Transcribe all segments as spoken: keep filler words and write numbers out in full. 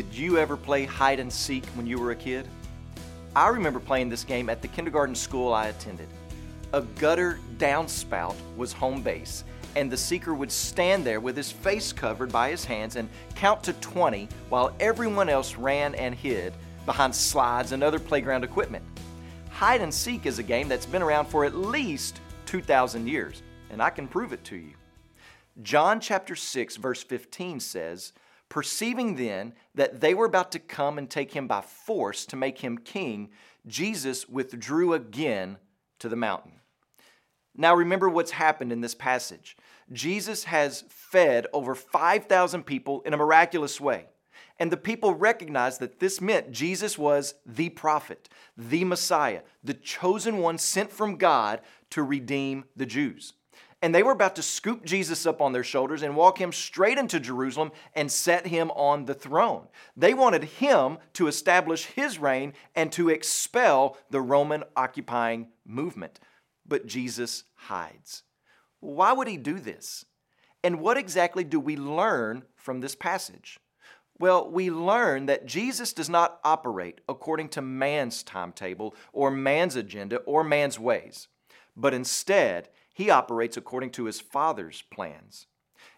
Did you ever play hide and seek when you were a kid? I remember playing this game at the kindergarten school I attended. A gutter downspout was home base, and the seeker would stand there with his face covered by his hands and count to twenty while everyone else ran and hid behind slides and other playground equipment. Hide and seek is a game that's been around for at least two thousand years, and I can prove it to you. John chapter six verse fifteen says, "Perceiving then that they were about to come and take him by force to make him king, Jesus withdrew again to the mountain." Now remember what's happened in this passage. Jesus has fed over five thousand people in a miraculous way. And the people recognized that this meant Jesus was the prophet, the Messiah, the chosen one sent from God to redeem the Jews. And they were about to scoop Jesus up on their shoulders and walk him straight into Jerusalem and set him on the throne. They wanted him to establish his reign and to expel the Roman occupying movement. But Jesus hides. Why would he do this? And what exactly do we learn from this passage? Well, we learn that Jesus does not operate according to man's timetable or man's agenda or man's ways, but instead, he operates according to his Father's plans.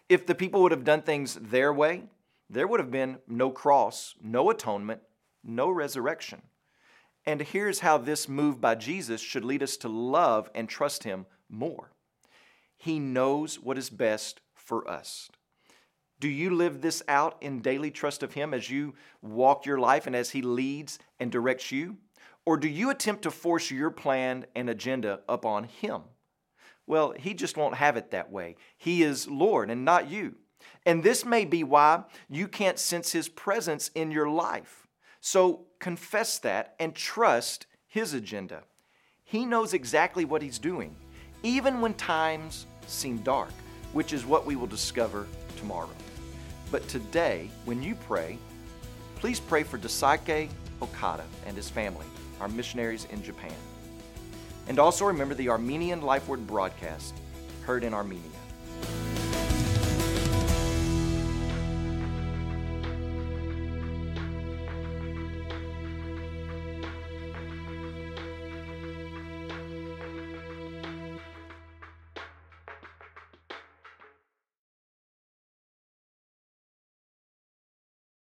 If the people would have done things their way, there would have been no cross, no atonement, no resurrection. And here's how this move by Jesus should lead us to love and trust him more. He knows what is best for us. Do you live this out in daily trust of him as you walk your life and as he leads and directs you? Or do you attempt to force your plan and agenda upon him? Well, he just won't have it that way. He is Lord and not you. And this may be why you can't sense his presence in your life. So confess that and trust his agenda. He knows exactly what he's doing, even when times seem dark, which is what we will discover tomorrow. But today, when you pray, please pray for Daisuke Okada and his family, our missionaries in Japan. And also remember the Armenian Life Word broadcast, heard in Armenia.